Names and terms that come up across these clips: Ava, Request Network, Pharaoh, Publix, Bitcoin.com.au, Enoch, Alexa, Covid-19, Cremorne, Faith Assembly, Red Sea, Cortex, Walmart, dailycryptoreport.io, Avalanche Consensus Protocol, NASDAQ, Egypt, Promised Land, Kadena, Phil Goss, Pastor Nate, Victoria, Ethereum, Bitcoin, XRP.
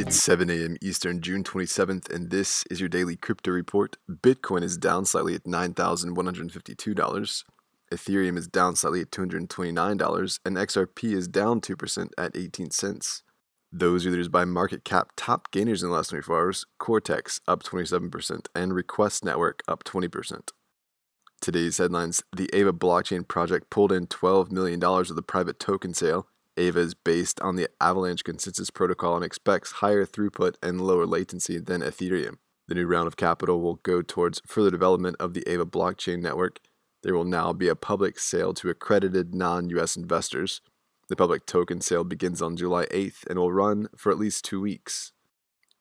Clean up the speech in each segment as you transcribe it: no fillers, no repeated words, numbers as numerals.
It's 7 a.m. Eastern, June 27th, and this is your daily crypto report. Bitcoin is down slightly at $9,152. Ethereum is down slightly at $229, and XRP is down 2% at 18 cents. Those are leaders by market cap top gainers in the last 24 hours, Cortex up 27% and Request Network up 20%. Today's headlines: the Ava blockchain project pulled in $12 million of the private token sale. Ava is based on the Avalanche Consensus Protocol and expects higher throughput and lower latency than Ethereum. The new round of capital will go towards further development of the Ava blockchain network. There will now be a public sale to accredited non-US investors. The public token sale begins on July 8th and will run for at least 2 weeks.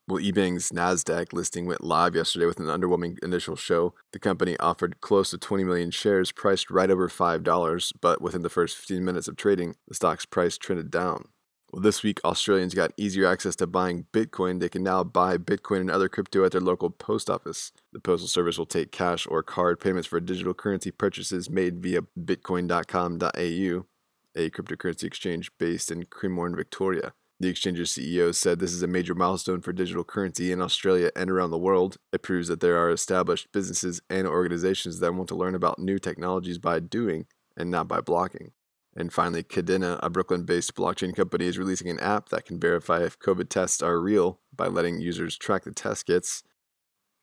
Well, eBank's NASDAQ listing went live yesterday with an underwhelming initial show. The company offered close to 20 million shares priced right over $5, but within the first 15 minutes of trading, the stock's price trended down. Well, this week, Australians got easier access to buying Bitcoin. They can now buy Bitcoin and other crypto at their local post office. The Postal Service will take cash or card payments for digital currency purchases made via Bitcoin.com.au, a cryptocurrency exchange based in Cremorne, Victoria. The exchange's CEO said this is a major milestone for digital currency in Australia and around the world. It proves that there are established businesses and organizations that want to learn about new technologies by doing and not by blocking. And finally, Kadena, a Brooklyn-based blockchain company, is releasing an app that can verify if COVID tests are real by letting users track the test kits.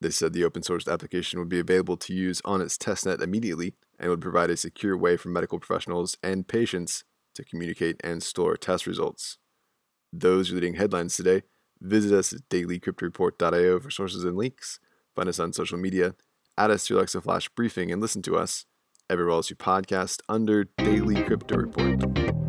They said the open-sourced application would be available to use on its testnet immediately and would provide a secure way for medical professionals and patients to communicate and store test results. Those are leading headlines today. Visit us at dailycryptoreport.io for sources and links. Find us on social media. Add us to your Alexa Flash briefing and listen to us everywhere else you podcast under Daily Crypto Report.